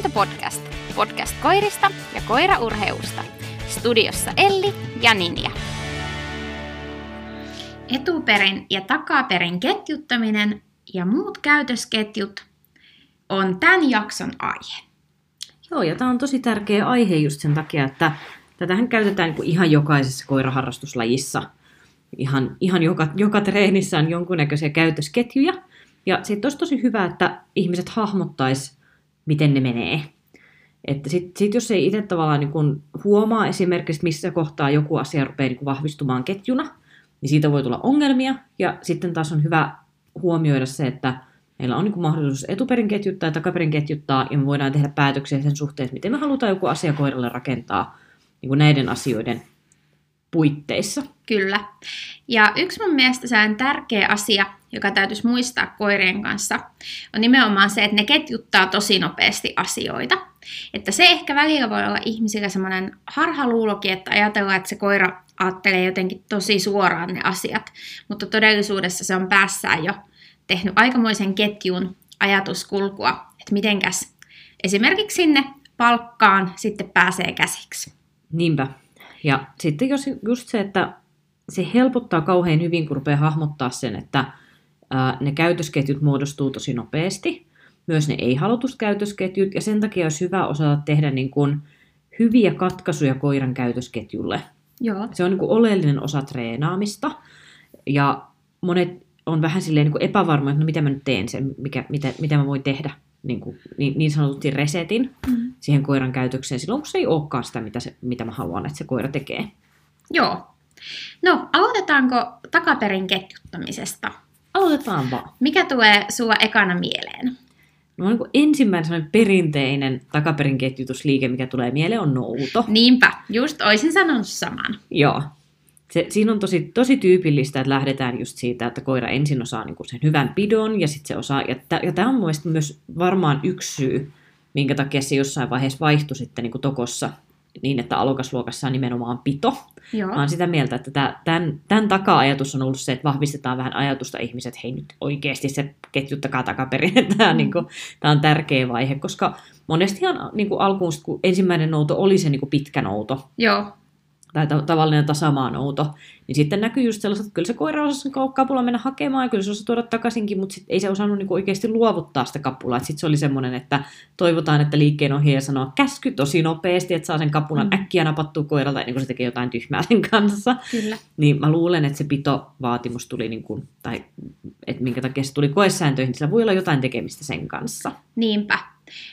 Luontopodcast. Podcast koirista ja koiraurheusta. Studiossa Elli ja Ninja. Etuperin ja takaperin ketjuttaminen ja muut käytösketjut on tämän jakson aihe. Joo, ja tämä on tosi tärkeä aihe just sen takia, että tätähän käytetään niin kuin ihan jokaisessa koiraharrastuslajissa. Ihan joka treenissä on jonkunnäköisiä käytösketjuja. Ja sitten olisi tosi hyvä, että ihmiset hahmottaisi, miten ne menee. Että sit jos ei itse tavallaan niin kun huomaa esimerkiksi, missä kohtaa joku asia rupeaa niin kun vahvistumaan ketjuna, niin siitä voi tulla ongelmia. Ja sitten taas on hyvä huomioida se, että meillä on niin kun mahdollisuus etuperin ketjuttaa ja takaperin ketjuttaa, ja me voidaan tehdä päätöksiä sen suhteen, että miten me halutaan joku asia koiralle rakentaa niin kun näiden asioiden puitteissa. Kyllä. Ja yksi mun mielestä se on tärkeä asia, joka täytyisi muistaa koirien kanssa, on nimenomaan se, että ne ketjuttaa tosi nopeasti asioita. Että se ehkä välillä voi olla ihmisillä semmoinen harhaluulokin, että ajatellaan, että se koira ajattelee jotenkin tosi suoraan ne asiat, mutta todellisuudessa se on päässään jo tehnyt aikamoisen ketjun ajatuskulkua, että mitenkäs esimerkiksi sinne palkkaan sitten pääsee käsiksi. Niinpä. Ja sitten jos just se, että se helpottaa kauhean hyvin, kun rupeaa hahmottaa sen, että ne käytösketjut muodostuu tosi nopeasti, myös ne ei-halutut käytösketjut, ja sen takia olisi hyvä osata tehdä niin kuin hyviä katkaisuja koiran käytösketjulle. Joo. Se on niin kuin oleellinen osa treenaamista, ja monet on vähän silleen niin kuin epävarma, että no mitä mä nyt teen, mitä mä voin tehdä, niin sanotusti resetin siihen koiran käytökseen silloin, kun se ei olekaan sitä, mitä mä haluan, että se koira tekee. Joo. No, aloitetaanko takaperin ketjuttamisesta? Aloitetaan vaan. Mikä tulee sulla ekana mieleen? No, niin kuin ensimmäinen perinteinen takaperin ketjutusliike, mikä tulee mieleen, on nouto. Niinpä, just olisin sanonut saman. Joo. Siinä on tosi tyypillistä, että lähdetään just siitä, että koira ensin osaa niin kuin sen hyvän pidon, ja sitten se osaa, ja tämä on mielestäni myös varmaan yksi syy, minkä takia se jossain vaiheessa vaihtui sitten niin kuin tokossa, niin että alokasluokassa on nimenomaan pito. Joo. Mä oon sitä mieltä, että tämän taka-ajatus on ollut se, että vahvistetaan vähän ajatusta ihmiset, että hei nyt oikeasti se ketjuttakaa takaperin, että tämä on, niin kuin, tämä on tärkeä vaihe, koska monestihan niin kuin alkuun, kun ensimmäinen nouto oli se niin kuin pitkä nouto. Joo. Tai tavallinen tasamaanouto, niin sitten näkyy just sellaiset, että kyllä se koira osasi kapulla mennä hakemaan, ja kyllä se osasi tuoda takaisinkin, mutta sit ei se osannut niinku oikeasti luovuttaa sitä kapulaa. Sitten se oli semmoinen, että toivotaan, että liikkeen ohjaaja sanoo käsky tosi nopeasti, että saa sen kapulan äkkiä napattua koiralta, ennen kuin se tekee jotain tyhmää sen kanssa. Kyllä. Niin mä luulen, että se pitovaatimus tuli, niinku, tai että minkä takia se tuli koesääntöihin, niin sillä voi olla jotain tekemistä sen kanssa. Niinpä.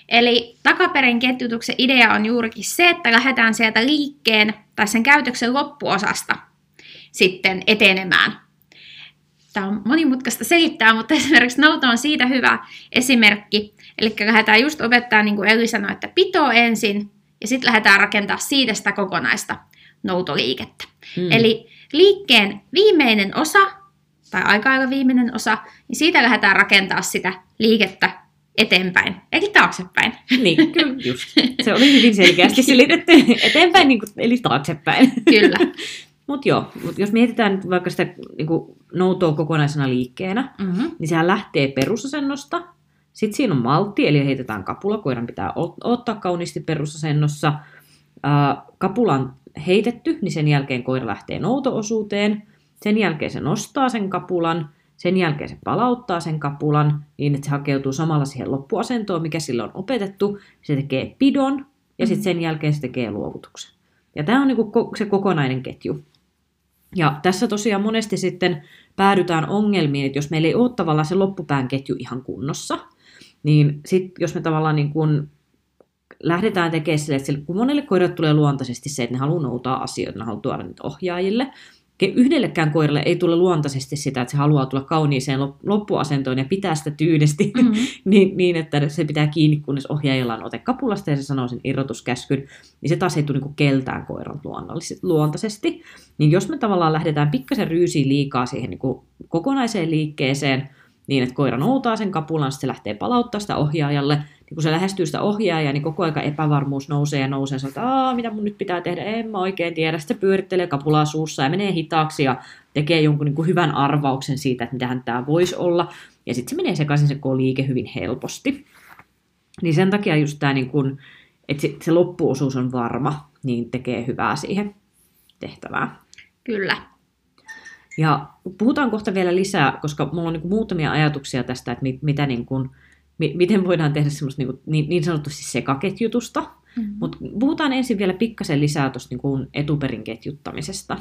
Eli takaperin ketjutuksen idea on juurikin se, että lähdetään sieltä liikkeen tai sen käytöksen loppuosasta sitten etenemään. Tämä on monimutkaista selittää, mutta esimerkiksi nouto on siitä hyvä esimerkki. Eli lähdetään just opettaa, niin kuin Elli sanoi, että pito ensin, ja sitten lähdetään rakentamaan siitä sitä kokonaista noutoliikettä. Eli liikkeen viimeinen osa, tai aika viimeinen osa, niin siitä lähdetään rakentamaan sitä liikettä eteenpäin, eli taaksepäin. Niin, kyllä just. Se oli hyvin selkeästi selitetty eteenpäin, niin kuin, eli taaksepäin. Kyllä. Mutta joo, jos mietitään nyt vaikka sitä niin kuin noutoa kokonaisena liikkeenä, niin sehän lähtee perusasennosta. Sitten siinä on maltti, eli heitetään kapula. Koiran pitää ottaa kauniisti perusasennossa. Kapula on heitetty, niin sen jälkeen koira lähtee noutoosuuteen. Sen jälkeen se nostaa sen kapulan. Sen jälkeen se palauttaa sen kapulan niin, että se hakeutuu samalla siihen loppuasentoon, mikä sille on opetettu. Se tekee pidon ja sitten sen jälkeen se tekee luovutuksen. Ja tämä on niinku se kokonainen ketju. Ja tässä tosiaan monesti sitten päädytään ongelmiin, että jos meillä ei ole tavallaan se loppupään ketju ihan kunnossa, niin sitten jos me tavallaan niin kun lähdetään tekemään sille, että kun monelle koiralle tulee luontaisesti se, että ne haluaa noutaa asioita, ne haluaa tuoda niitä ohjaajille, yhdellekään koiralle ei tule luontaisesti sitä, että se haluaa tulla kauniiseen loppuasentoon ja pitää sitä tyydesti niin, että se pitää kiinni, kunnes ohjaajalla on ote kapulasta ja se sanoo sen irrotuskäskyn, niin se taas ei tule niin keltään koiran luontaisesti. Niin jos me tavallaan lähdetään pikkasen ryysiin liikaa siihen niin kuin kokonaiseen liikkeeseen, niin että koira noutaa sen kapulan, sitten se lähtee palauttaa sitä ohjaajalle, niin kun se lähestyy sitä ohjaajaa, niin koko ajan epävarmuus nousee ja nousee, ja että mitä mun nyt pitää tehdä, en mä oikein tiedä, sitten pyörittelee kapulaa suussa ja menee hitaaksi ja tekee jonkun niin kuin hyvän arvauksen siitä, että mitähän tämä voisi olla, ja sitten se menee sekaisin se liike hyvin helposti. Niin sen takia just tämä, niin kun, että se loppuosuus on varma, niin tekee hyvää siihen tehtävään. Kyllä. Ja puhutaan kohta vielä lisää, koska mulla on niin muutamia ajatuksia tästä, että mitä niin kun, miten voidaan tehdä semmoista niin sanotusti sekaketjutusta. Mm-hmm. Mutta puhutaan ensin vielä pikkasen lisää tuosta niin etuperin ketjuttamisesta.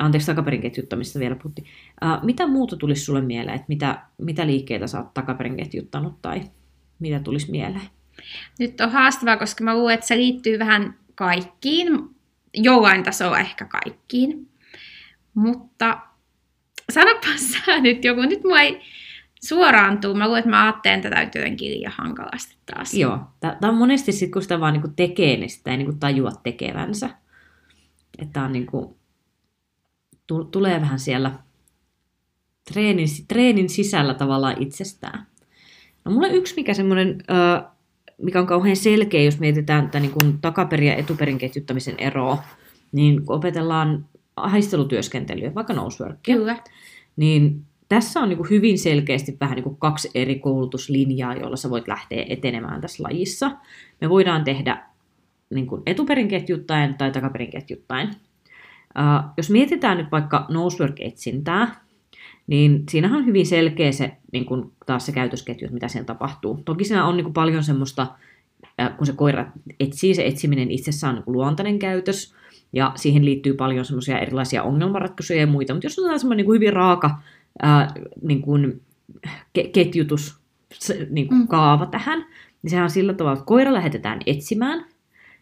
Anteeksi, takaperin ketjuttamisesta vielä puhuttiin. Mitä muuta tulisi sulle mieleen, että mitä liikkeitä sä oot takaperin ketjuttanut tai mitä tulisi mieleen? Nyt on haastavaa, koska mä luulen, että se liittyy vähän kaikkiin, jollain tasolla ehkä kaikkiin. Mutta sanopas sä nyt joku, nyt mulla ei suoraan tuu. Mä luulen, että mä ajattelen tätä jotenkin liian hankalasti taas. Joo, tää on monesti sit, kun sitä vaan niinku tekee, niin sitä ei niinku tajua tekevänsä. Että on niinku, tulee vähän siellä treenin sisällä tavallaan itsestään. No mulle yksi, mikä semmoinen, mikä on kauhean selkeä, jos mietitään tätä niin kuin takaperin ja etuperin ketjuttamisen eroa, niin kun opetellaan haistelutyöskentelyä, vaikka noseworkia, niin tässä on niin kuin hyvin selkeästi vähän niin kuin kaksi eri koulutuslinjaa, joilla sä voit lähteä etenemään tässä lajissa. Me voidaan tehdä niin kuin etuperin ketjuttaen tai takaperin ketjuttaen. Jos mietitään nyt vaikka nosework-etsintää, niin siinähän on hyvin selkeä se, niin kun taas se käytösketju, mitä siellä tapahtuu. Toki siinä on niin kun paljon semmoista, kun se koira etsii, se etsiminen itsessään on niin kun luontainen käytös, ja siihen liittyy paljon semmoisia erilaisia ongelmanratkaisuja ja muita, mutta jos on semmoinen niin kun hyvin raaka niin kun ketjutus, niin kun kaava tähän, niin sehän on sillä tavalla, että koira lähetetään etsimään,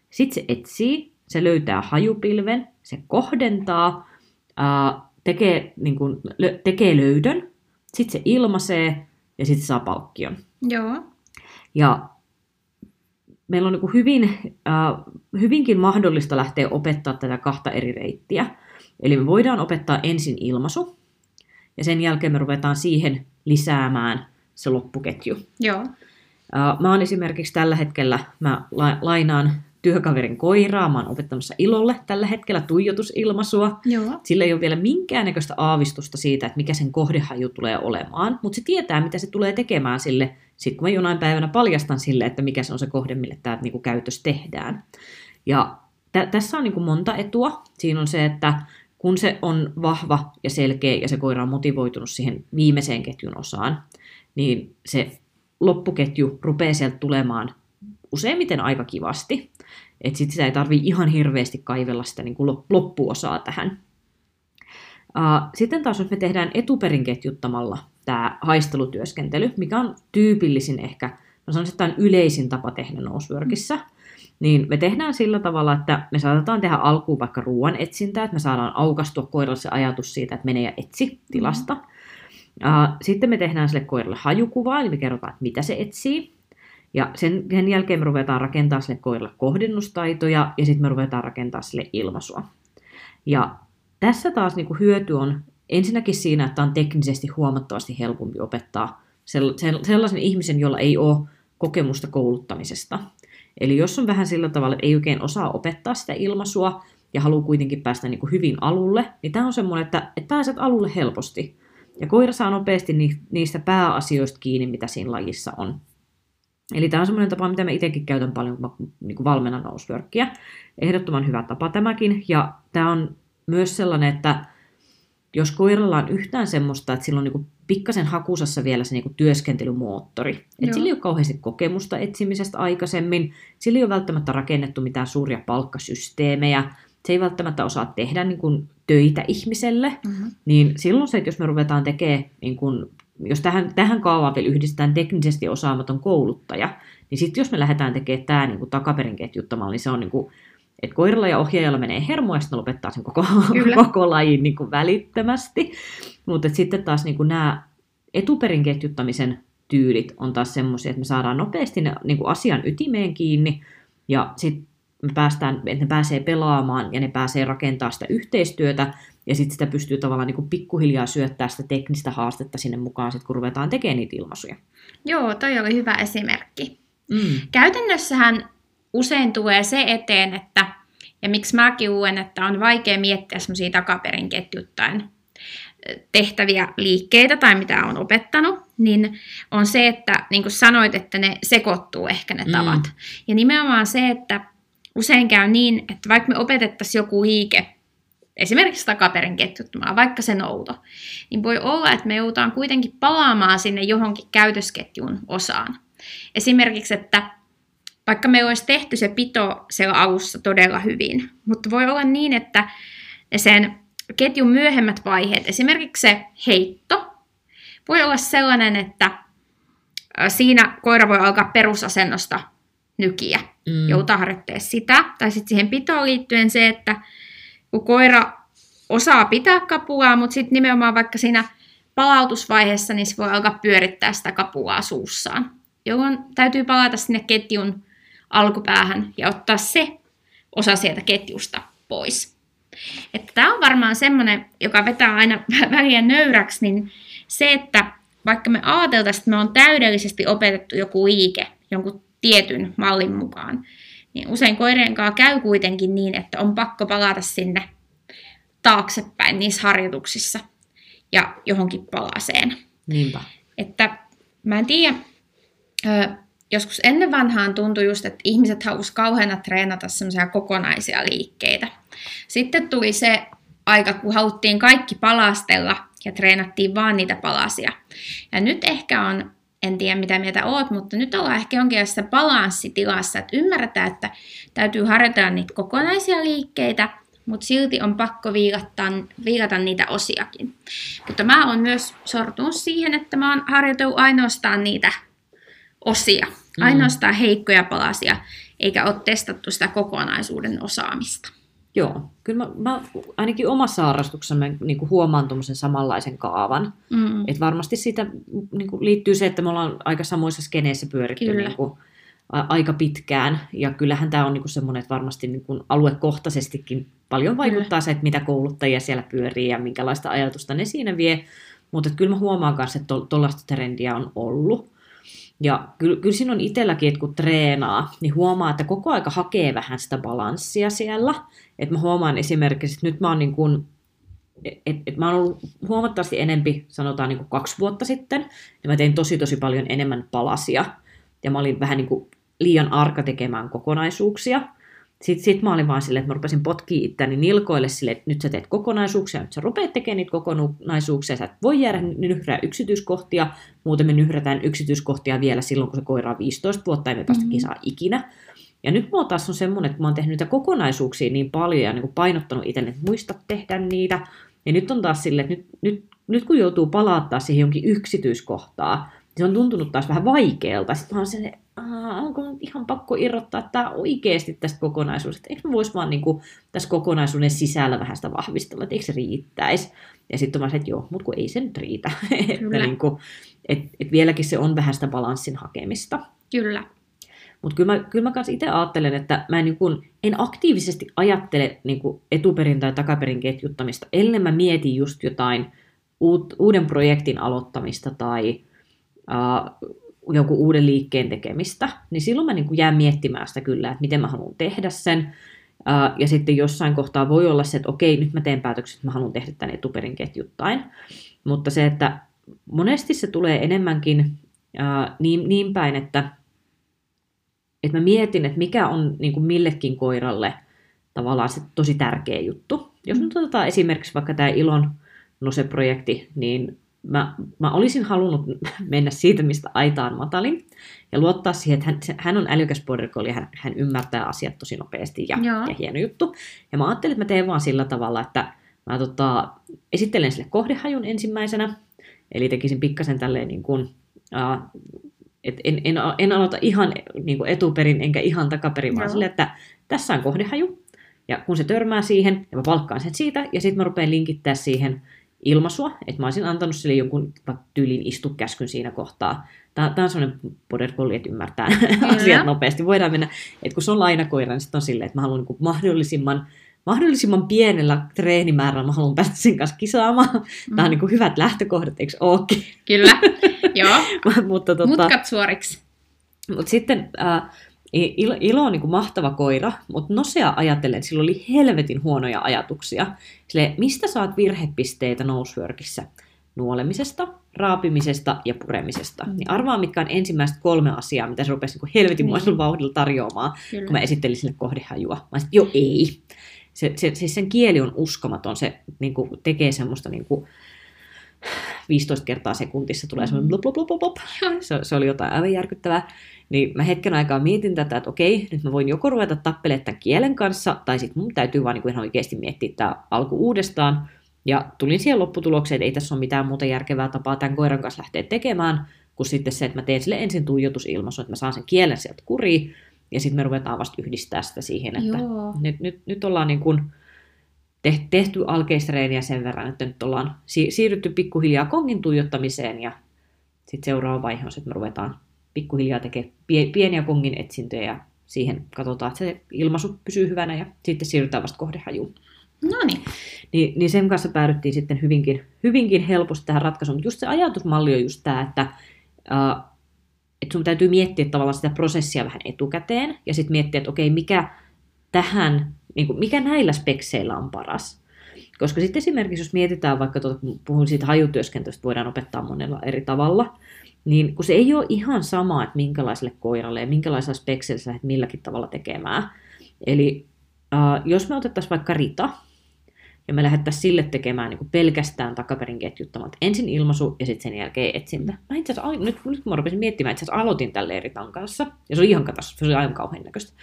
sitten se etsii, se löytää hajupilven, se kohdentaa, tekee löydön, sitten se ilmaisee ja sitten saa palkkion. Joo. Ja meillä on niin hyvinkin mahdollista lähteä opettaa tätä kahta eri reittiä. Eli me voidaan opettaa ensin ilmaisu ja sen jälkeen me ruvetaan siihen lisäämään se loppuketju. Joo. Mä oon esimerkiksi tällä hetkellä, mä lainaan työkaverin koiraa, mä oon opettamassa Ilolle tällä hetkellä tuijotusilmaisua. Joo. Sillä ei ole vielä minkäännäköistä aavistusta siitä, että mikä sen kohdehaju tulee olemaan, mutta se tietää, mitä se tulee tekemään sille, sit kun mä jonain päivänä paljastan sille, että mikä se on se kohde, mille tämä niinku käytös tehdään. Ja tässä on niinku monta etua. Siinä on se, että kun se on vahva ja selkeä ja se koira on motivoitunut siihen viimeiseen ketjun osaan, niin se loppuketju rupeaa sieltä tulemaan useimmiten aika kivasti, että sitten sitä ei tarvitse ihan hirveästi kaivella sitä niin kuin loppuosaa tähän. Sitten taas, jos me tehdään etuperin ketjuttamalla tämä haistelutyöskentely, mikä on tyypillisin ehkä, mä sanoisin, että tämä on yleisin tapa tehdä noseworkissa, niin me tehdään sillä tavalla, että me saatetaan tehdä alkuun vaikka ruoan etsintää, että me saadaan aukastua koiralle se ajatus siitä, että mene ja etsi tilasta. Sitten me tehdään sille koiralle hajukuvaa, eli me kerrotaan, että mitä se etsii. Ja sen jälkeen me ruvetaan rakentamaan sille koirille kohdennustaitoja ja sitten me ruvetaan rakentamaan sille ilmaisua. Ja tässä taas niin kuin hyöty on ensinnäkin siinä, että on teknisesti huomattavasti helpompi opettaa sellaisen ihmisen, jolla ei ole kokemusta kouluttamisesta. Eli jos on vähän sillä tavalla, että ei oikein osaa opettaa sitä ilmaisua ja haluaa kuitenkin päästä niin kuin hyvin alulle, niin tämä on semmoinen, että pääset alulle helposti. Ja koira saa nopeasti niistä pääasioista kiinni, mitä siinä lajissa on. Eli tämä on semmoinen tapa, mitä mä itsekin käytän paljon, kun mä niin valmennan noseworkia. Ehdottoman hyvä tapa tämäkin. Ja tämä on myös sellainen, että jos koiralla on yhtään semmoista, että sillä on niin pikkasen hakusassa vielä se niin työskentelymoottori. Että sillä ei ole kauheasti kokemusta etsimisestä aikaisemmin. Sillä ei ole välttämättä rakennettu mitään suuria palkkasysteemejä. Se ei välttämättä osaa tehdä niin kuin töitä ihmiselle. Mm-hmm. Niin silloin se, että jos me ruvetaan tekemään... Niin kuin jos tähän kaavaan vielä yhdistetään teknisesti osaamaton kouluttaja, niin sitten jos me lähdetään tekemään tämä niin takaperin ketjuttamaan, niin se on niin kuin, että koiralla ja ohjaajalla menee hermo, ja sitten lopettaa sen koko lajin niin kuin välittömästi. Mutta sitten taas niin kuin nämä etuperin ketjuttamisen tyylit on taas semmoisia, että me saadaan nopeasti ne, niin kuin asian ytimeen kiinni, ja sitten että ne pääsee pelaamaan, ja ne pääsee rakentamaan sitä yhteistyötä, ja sitten sitä pystyy tavallaan niin kuin pikkuhiljaa syöttää sitä teknistä haastetta sinne mukaan, sit kun ruvetaan tekemään niitä ilmaisuja. Joo, toi oli hyvä esimerkki. Käytännössähän usein tulee se eteen, että, ja miksi mäkin luen, että on vaikea miettiä semmoisia takaperin ketjuttaen tehtäviä liikkeitä tai mitä on opettanut, niin on se, että niin kuin sanoit, että ne sekoittuu ehkä ne tavat. Ja nimenomaan se, että usein käy niin, että vaikka me opetettaisiin joku liike, esimerkiksi takaperin ketjuttamaan, vaikka se nouto, niin voi olla, että me joudutaan kuitenkin palaamaan sinne johonkin käytösketjun osaan. Esimerkiksi, että vaikka me olisi tehty se pito siellä alussa todella hyvin, mutta voi olla niin, että sen ketjun myöhemmät vaiheet, esimerkiksi se heitto, voi olla sellainen, että siinä koira voi alkaa perusasennosta nykiä, joutaa harjoittamaan sitä. Tai sitten siihen pitoon liittyen se, että kun koira osaa pitää kapulaa, mutta sitten nimenomaan vaikka siinä palautusvaiheessa, niin se voi alkaa pyörittää sitä kapulaa suussaan, jolloin täytyy palata sinne ketjun alkupäähän ja ottaa se osa sieltä ketjusta pois. Että tämä on varmaan semmoinen, joka vetää aina väliä nöyräksi, niin se, että vaikka me ajateltaisiin, että me on täydellisesti opetettu joku liike jonkun tietyn mallin mukaan, niin usein koirien kanssa käy kuitenkin niin, että on pakko palata sinne taaksepäin niissä harjoituksissa ja johonkin palaseen. Niinpä. Että mä en tiedä, joskus ennen vanhaan tuntui just, että ihmiset halusivat kauheana treenata semmoisia kokonaisia liikkeitä. Sitten tuli se aika, kun haluttiin kaikki palastella ja treenattiin vaan niitä palasia. Ja nyt ehkä on, en tiedä mitä mieltä oot, mutta nyt ollaan ehkä jonkinlaisessa balanssitilassa, että ymmärretään, että täytyy harjoitella niitä kokonaisia liikkeitä, mutta silti on pakko viilata niitä osiakin. Mutta mä oon myös sortunut siihen, että mä oon harjoitellut ainoastaan niitä osia, ainoastaan heikkoja palasia, eikä ole testattu sitä kokonaisuuden osaamista. Joo, kyllä mä ainakin omassa harrastuksessa niin huomaan tuommoisen samanlaisen kaavan. Että varmasti siitä niin liittyy se, että me ollaan aika samoissa skeneissä pyöritty niin kuin aika pitkään. Ja kyllähän tämä on niin semmoinen, että varmasti niin aluekohtaisestikin paljon vaikuttaa se, että mitä kouluttajia siellä pyörii ja minkälaista ajatusta ne siinä vie. Mutta kyllä mä huomaan myös, että tuollaista trendiä on ollut. Ja kyllä siinä on itselläkin, että kun treenaa, niin huomaa, että koko aika hakee vähän sitä balanssia siellä. Että mä huomaan esimerkiksi, että nyt mä oon, niin kun, et mä oon ollut huomattavasti enempi, sanotaan niin kuin 2 vuotta sitten, ja mä tein tosi paljon enemmän palasia. Ja mä olin vähän niin kuin liian arka tekemään kokonaisuuksia. Sitten mä olin vaan silleen, että mä rupesin potkimaan itseäni nilkoille silleen, että nyt sä teet kokonaisuuksia, nyt sä rupeat tekemään niitä kokonaisuuksia, sä et voi jäädä nyhrää yksityiskohtia, muuten me nyhrätään yksityiskohtia vielä silloin, kun se koira on 15 vuotta, emme päästä kisaa ikinä. Ja nyt mulla taas on semmoinen, että mä oon tehnyt niitä kokonaisuuksia niin paljon ja niin kuin painottanut itselleni, että muista tehdä niitä. Ja nyt on taas silleen, että nyt kun joutuu palauttaa siihen jonkin yksityiskohtaan, niin se on tuntunut taas vähän vaikealta. Sitten mä oon silleen, onko nyt ihan pakko irrottaa tämä oikeasti tästä kokonaisuudesta? Eikö me voisi vaan niin kuin tässä kokonaisuuden sisällä vähän sitä vahvistella, että eikö se riittäisi? Ja sitten mä sanoin, että joo, mutta kun ei se nyt riitä. Että niin kuin, et vieläkin se on vähän sitä balanssin hakemista. Kyllä. Mutta kyllä mä myös itse ajattelen, että mä en aktiivisesti ajattele niin kuin etuperin tai takaperin ketjuttamista, ellei mä mieti just jotain uuden projektin aloittamista tai jonkun uuden liikkeen tekemistä, niin silloin mä jään miettimään sitä kyllä, että miten mä haluan tehdä sen. Ja sitten jossain kohtaa voi olla se, että okei, nyt mä teen päätökset, että mä haluan tehdä tämän etuperin ketjuttain. Mutta se, että monesti se tulee enemmänkin niin päin, että mä mietin, että mikä on niin kuin millekin koiralle tavallaan se tosi tärkeä juttu. Jos nyt otetaan esimerkiksi vaikka tämä Ilon Nose-projekti, niin mä olisin halunnut mennä siitä, mistä aita on matalin, ja luottaa siihen, että hän on älykäs border collie, hän ymmärtää asiat tosi nopeasti ja hieno juttu. Ja mä ajattelin, että mä teen vaan sillä tavalla, että mä esittelen sille kohdehajun ensimmäisenä, eli tekisin pikkasen tälleen niin kuin, en aloita ihan niin kuin etuperin enkä ihan takaperin, vaan silleen, että tässä on kohdehaju, ja kun se törmää siihen, ja mä palkkaan sen siitä, ja sitten mä rupean linkittää siihen ilmaisua, että mä olisin antanut sille jonkun tyylin istukäskyn siinä kohtaa. Tämä on sellainen border collie, että ymmärtää asiat nopeasti. Voidaan mennä, että kun se on lainakoira, niin sitten on silleen, että mä haluan niin kuin mahdollisimman pienellä treenimäärällä, mä haluan päästä sen kanssa kisaamaan. Tämä on niin kuin hyvät lähtökohdat, eikö ookin? Kyllä, joo. Mutkat suoriksi. Mutta sitten Ilo on niin kuin mahtava koira, mutta Nosea ajatellen sillä oli helvetin huonoja ajatuksia. Silleen, mistä saat virhepisteitä nousvyörkissä? Nuolemisesta, raapimisesta ja puremisesta. Niin arvaa, mitkä on ensimmäiset 3 asiaa, mitä se rupesi niin helvetinmoisella vauhdilla tarjoamaan, kyllä, kun mä esittelin sille kohdehajua. Mä sanoin, jo ei. Siis sen kieli on uskomaton. Se niin kuin tekee semmoista... Niin kuin 15 kertaa sekuntissa tulee semmoinen blop, blop, blop, blop. Se oli jotain aivan järkyttävää. Niin mä hetken aikaa mietin tätä, että okei, nyt mä voin joko ruveta tappelemaan tämän kielen kanssa, tai sitten mun täytyy vaan niin kuin ihan oikeasti miettiä tämä alku uudestaan. Ja tulin siihen lopputulokseen, että ei tässä ole mitään muuta järkevää tapaa tämän koiran kanssa lähteä tekemään, kun sitten se, että mä teen sille ensin tuijotusilmaisun, että mä saan sen kielen sieltä kuriin, ja sitten me ruvetaan vasta yhdistää sitä siihen, että nyt ollaan niin kuin... tehty alkeistreeniä sen verran, että nyt ollaan siirrytty pikkuhiljaa kongin tuijottamiseen ja sitten seuraava vaihe on se, että me ruvetaan pikkuhiljaa tekemään pieniä kongin etsintöjä ja siihen katsotaan, että se ilmaisu pysyy hyvänä ja sitten siirrytään vasta kohdehajuun. Noniin. Niin sen kanssa päädyttiin sitten hyvinkin helposti tähän ratkaisuun, mutta just se ajatusmalli on just tämä, että sun täytyy miettiä tavallaan sitä prosessia vähän etukäteen ja sitten miettiä, että okei, mikä tähän... Niin kuin, mikä näillä spekseillä on paras. Koska sitten esimerkiksi, jos mietitään vaikka, kun puhun siitä hajutyöskentelystä, voidaan opettaa monella eri tavalla, niin kun se ei ole ihan sama, että minkälaiselle koiralle ja minkälaisella spekseillä sä lähdet milläkin tavalla tekemään. Eli jos me otettaisiin vaikka Rita, ja me lähdettäisiin sille tekemään niin kuin pelkästään takaperin ketjuttamaan, ensin ilmaisu ja sitten sen jälkeen etsintä. Mä itse asiassa, nyt kun mä rupesin miettimään, itse asiassa aloitin tälleen Ritan kanssa, ja se oli ihan katastrofi, se oli aivan kauhean näköistä.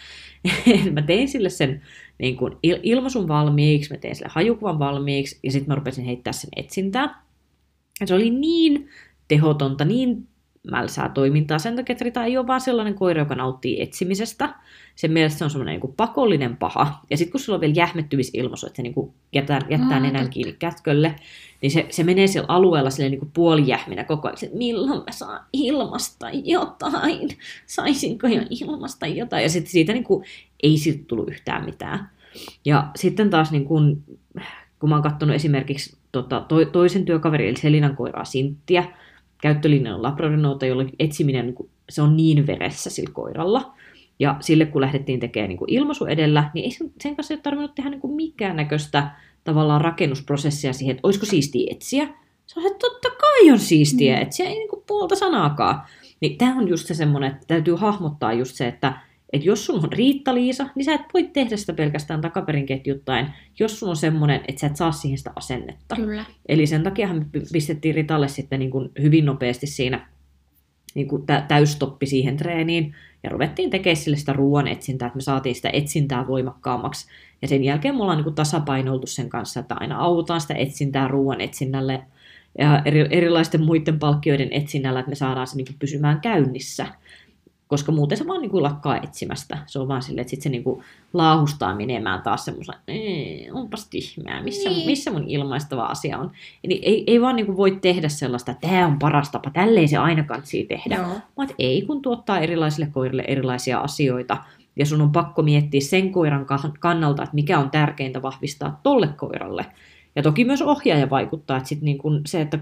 Mä tein sille sen niin kuin ilmaisun valmiiksi, mä tein sille hajukuvan valmiiksi, ja sitten mä rupesin heittää sen etsintää. Ja se oli niin tehotonta, niin mälsää toimintaa sen takia, että Rita ei ole vaan sellainen koira, joka nauttii etsimisestä. Sen mielestä se on semmoinen niin pakollinen paha. Ja sitten kun sulla on vielä jähmettymisilmaisu, että se niin jättää nenän kiinni kätkölle, niin se menee siellä alueella niin puolijähminä koko ajan. Milloin mä saan ilmasta jotain? Saisinko jo ilmasta jotain? Ja sitten siitä niin kuin, ei siltä tullut yhtään mitään. Ja sitten taas, niin kun mä oon katsonut esimerkiksi toisen työkaverin, eli Selinan koiraa Sinttiä, käyttölinjan on labradorinoota, jolloin etsiminen, se on niin veressä sillä koiralla. Ja sille, kun lähdettiin tekemään ilmaisu edellä, niin ei sen kanssa ei tarvinnut tehdä mikään näköistä tavallaan rakennusprosessia siihen, että olisiko siistiä etsiä. Se on, että totta kai on siistiä etsiä, ei puolta sanaakaan. Niin tämä on just se semmoinen, että täytyy hahmottaa just se, että jos sulla on Riitta-Liisa, niin sä et voi tehdä sitä pelkästään takaperin ketjuttain, jos sulla on semmoinen, että sä et saa siihen sitä asennetta. Kyllä. Eli sen takiahan me pistettiin Ritalle sitten niin kuin hyvin nopeasti siinä niin kuin täystoppi siihen treeniin, ja ruvettiin tekemään sille sitä ruoan etsintää, että me saatiin sitä etsintää voimakkaammaksi. Ja sen jälkeen me ollaan niin kuin tasapainoiltu sen kanssa, että aina autaan sitä etsintää ruoan etsinnälle ja erilaisten muiden palkkioiden etsinnällä, että me saadaan se niin kuin pysymään käynnissä. Koska muuten se vaan niin kuin lakkaa etsimästä. Se on vaan silleen, että sitten se niin kuin laahustaa menemään taas semmoisena, onpas tihmää, missä mun ilmaistava asia on. Eli ei vaan niin kuin voi tehdä sellaista, että tämä on paras tapa, tälleen se aina kantsii tehdä. No. Vaan ei, kun tuottaa erilaisille koirille erilaisia asioita. Ja sun on pakko miettiä sen koiran kannalta, että mikä on tärkeintä vahvistaa tolle koiralle. Ja toki myös ohjaaja vaikuttaa, että sit niin kuin se, että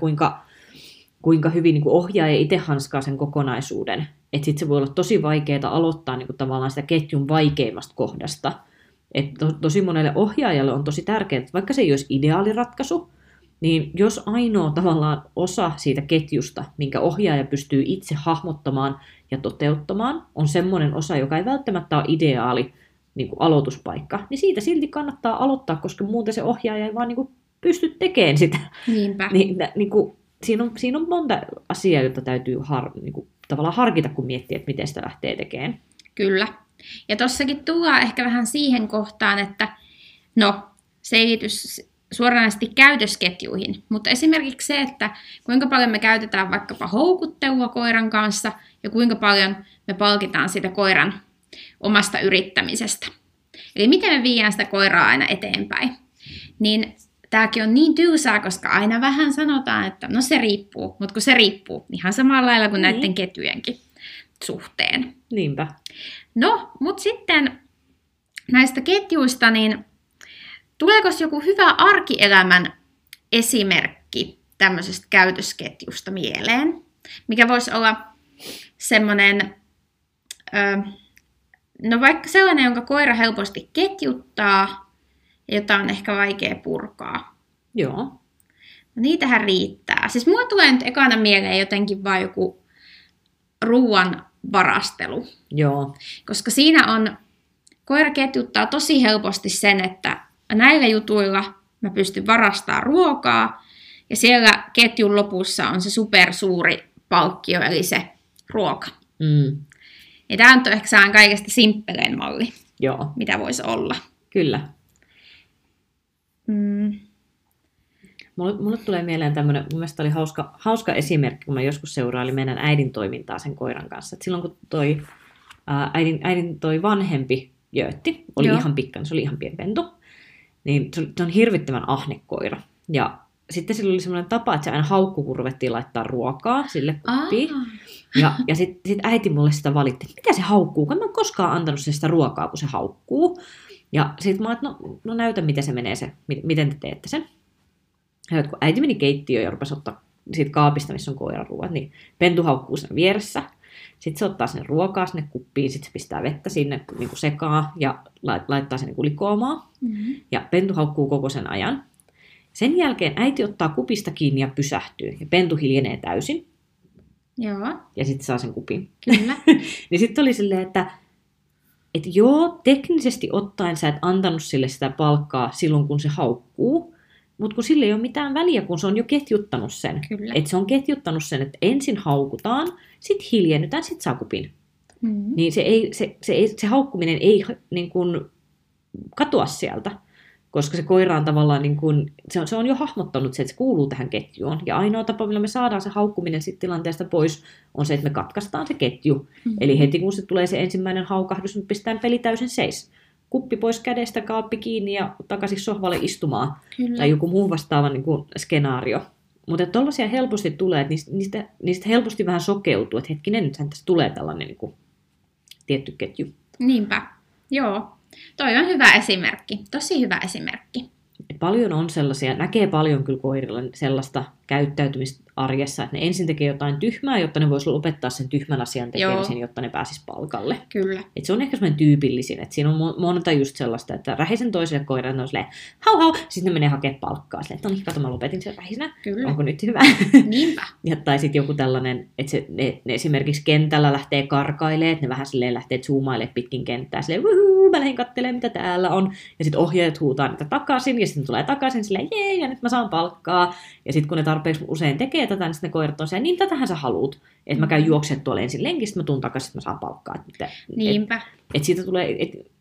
kuinka hyvin niin kuin ohjaaja itse hanskaa sen kokonaisuuden. Että sitten se voi olla tosi vaikeaa aloittaa niin kuin tavallaan sitä ketjun vaikeimmasta kohdasta. Että tosi monelle ohjaajalle on tosi tärkeää, että vaikka se ei olisi ideaali ratkaisu, niin jos ainoa tavallaan osa siitä ketjusta, minkä ohjaaja pystyy itse hahmottamaan ja toteuttamaan, on semmoinen osa, joka ei välttämättä ole ideaali niin kuin aloituspaikka, niin siitä silti kannattaa aloittaa, koska muuten se ohjaaja ei vaan niin kuin pysty tekemään sitä. Niinpä. Siinä on monta asiaa, jota täytyy tavallaan harkita, kun miettii, että miten sitä lähtee tekemään. Kyllä. Ja tossakin tullaan ehkä vähän siihen kohtaan, että se ei liity suoranaisesti käytösketjuihin, mutta esimerkiksi se, että kuinka paljon me käytetään vaikkapa houkuttelua koiran kanssa ja kuinka paljon me palkitaan sitä koiran omasta yrittämisestä. Eli miten me viedään sitä koiraa aina eteenpäin. Niin tämäkin on niin tylsää, koska aina vähän sanotaan, että se riippuu, mutta kun se riippuu ihan samalla lailla kuin näiden ketjujenkin suhteen. Niinpä. Mutta sitten näistä ketjuista, niin tuleeko joku hyvä arkielämän esimerkki tämmöisestä käytösketjusta mieleen, mikä voisi olla semmoinen No vaikka sellainen, jonka koira helposti ketjuttaa, jota on ehkä vaikea purkaa. Joo. No niitähän riittää. Siis mua tulee nyt ekana mieleen jotenkin vaan joku ruuan varastelu. Joo. Koska siinä on, koira ketjuttaa tosi helposti sen, että näillä jutuilla mä pystyn varastamaan ruokaa. Ja siellä ketjun lopussa on se supersuuri palkkio, eli se ruoka. Mm. Ja tämä on ehkä saan kaikesta simppelein malli, joo, mitä voisi olla. Kyllä. Mm. Mulle tulee mieleen tämmöinen, mun mielestä oli hauska esimerkki, kun mä joskus seurailin meidän äidin toimintaa sen koiran kanssa. Et silloin kun toi äidin toi vanhempi Jöötti oli, joo, ihan pikkainen, se oli ihan pienpentu, niin se on hirvittävän ahnekoira. Ja sitten sillä oli semmoinen tapa, että se aina haukkui, kun ruvettiin laittaa ruokaa sille kuppiin. Ja sitten äiti mulle sitä valitti, että mitä se haukkuu, kun mä en koskaan antanut sen sitä ruokaa, kun se haukkuu. Ja sitten mä olin, että no näytä, miten se menee se, miten te teette sen. Ja kun äiti meni keittiöön ja rupesi ottaa siitä kaapista, missä on koiran ruoat, niin pentu haukkuu sen vieressä. Sitten se ottaa sen ruokaa sinne kuppiin, sitten se pistää vettä sinne niin kuin sekaan ja laittaa sen niin kuin likoomaan. Mm-hmm. Ja pentu haukkuu koko sen ajan. Sen jälkeen äiti ottaa kupista kiinni ja pysähtyy. Ja pentu hiljenee täysin. Joo. Ja sitten saa sen kupin. Kyllä. Niin sitten oli silleen, että et joo, teknisesti ottaen sä et antanut sille sitä palkkaa silloin, kun se haukkuu. Mutta kun sille ei ole mitään väliä, kun se on jo ketjuttanut sen. Kyllä. Että se on ketjuttanut sen, että ensin haukutaan, sitten hiljennytään, sitten saa kupin. Mm-hmm. Niin se haukkuminen ei niin kun katoa sieltä. Koska se koira on tavallaan, niin kuin, se on jo hahmottanut se, että se kuuluu tähän ketjuun. Ja ainoa tapa, millä me saadaan se haukkuminen sit tilanteesta pois, on se, että me katkaistaan se ketju. Mm-hmm. Eli heti kun se tulee se ensimmäinen haukahdus, me pistetään peli täysin seis. Kuppi pois kädestä, kaappi kiinni ja takaisin sohvalle istumaan. Kyllä. Tai joku muu vastaava niin kuin skenaario. Mutta tuollaisia helposti tulee, että niistä helposti vähän sokeutuu. Että hetkinen, nythän tässä tulee tällainen niin kuin tietty ketju. Niinpä, joo. Toi on hyvä esimerkki, tosi hyvä esimerkki. Paljon on sellaisia, näkee paljon kyllä koirilla sellaista käyttäytymistä arjessa, että ne ensin tekee jotain tyhmää, jotta ne voisi lopettaa sen tyhmän asian tekemisen, jotta ne pääsisi palkalle. Kyllä. Et se on ehkä semmoinen tyypillisin, että siinä on monta just sellaista, että rähisen toiselle koiralle on silleen, hau hau, sitten ne menee hakemaan palkkaa silleen, että no niin, kato mä lopetin sen rähisenä, onko nyt hyvä? Niinpä. Ja, tai sitten joku tällainen, että ne esimerkiksi kentällä lähtee karkailemaan, että ne vähän silleen lähtee zoomailemaan pitkin kenttää, silleen wuhuu, mä lähdin katselemaan mitä täällä on, ja sitten ohjaajat huutaa niitä takaisin, ja sitten tulee takaisin silleen, jee, ja nyt mä saan palkkaa, ja sitten kun ne tarpeeksi usein tekee tätä, niin sitten ne koirat on siellä, niin tätähän sä haluut. Että mä käyn juoksemaan tuolla ensin lenkin, sitten mä tuun takaisin, että mä saan palkkaa. Niinpä. Että siitä tulee,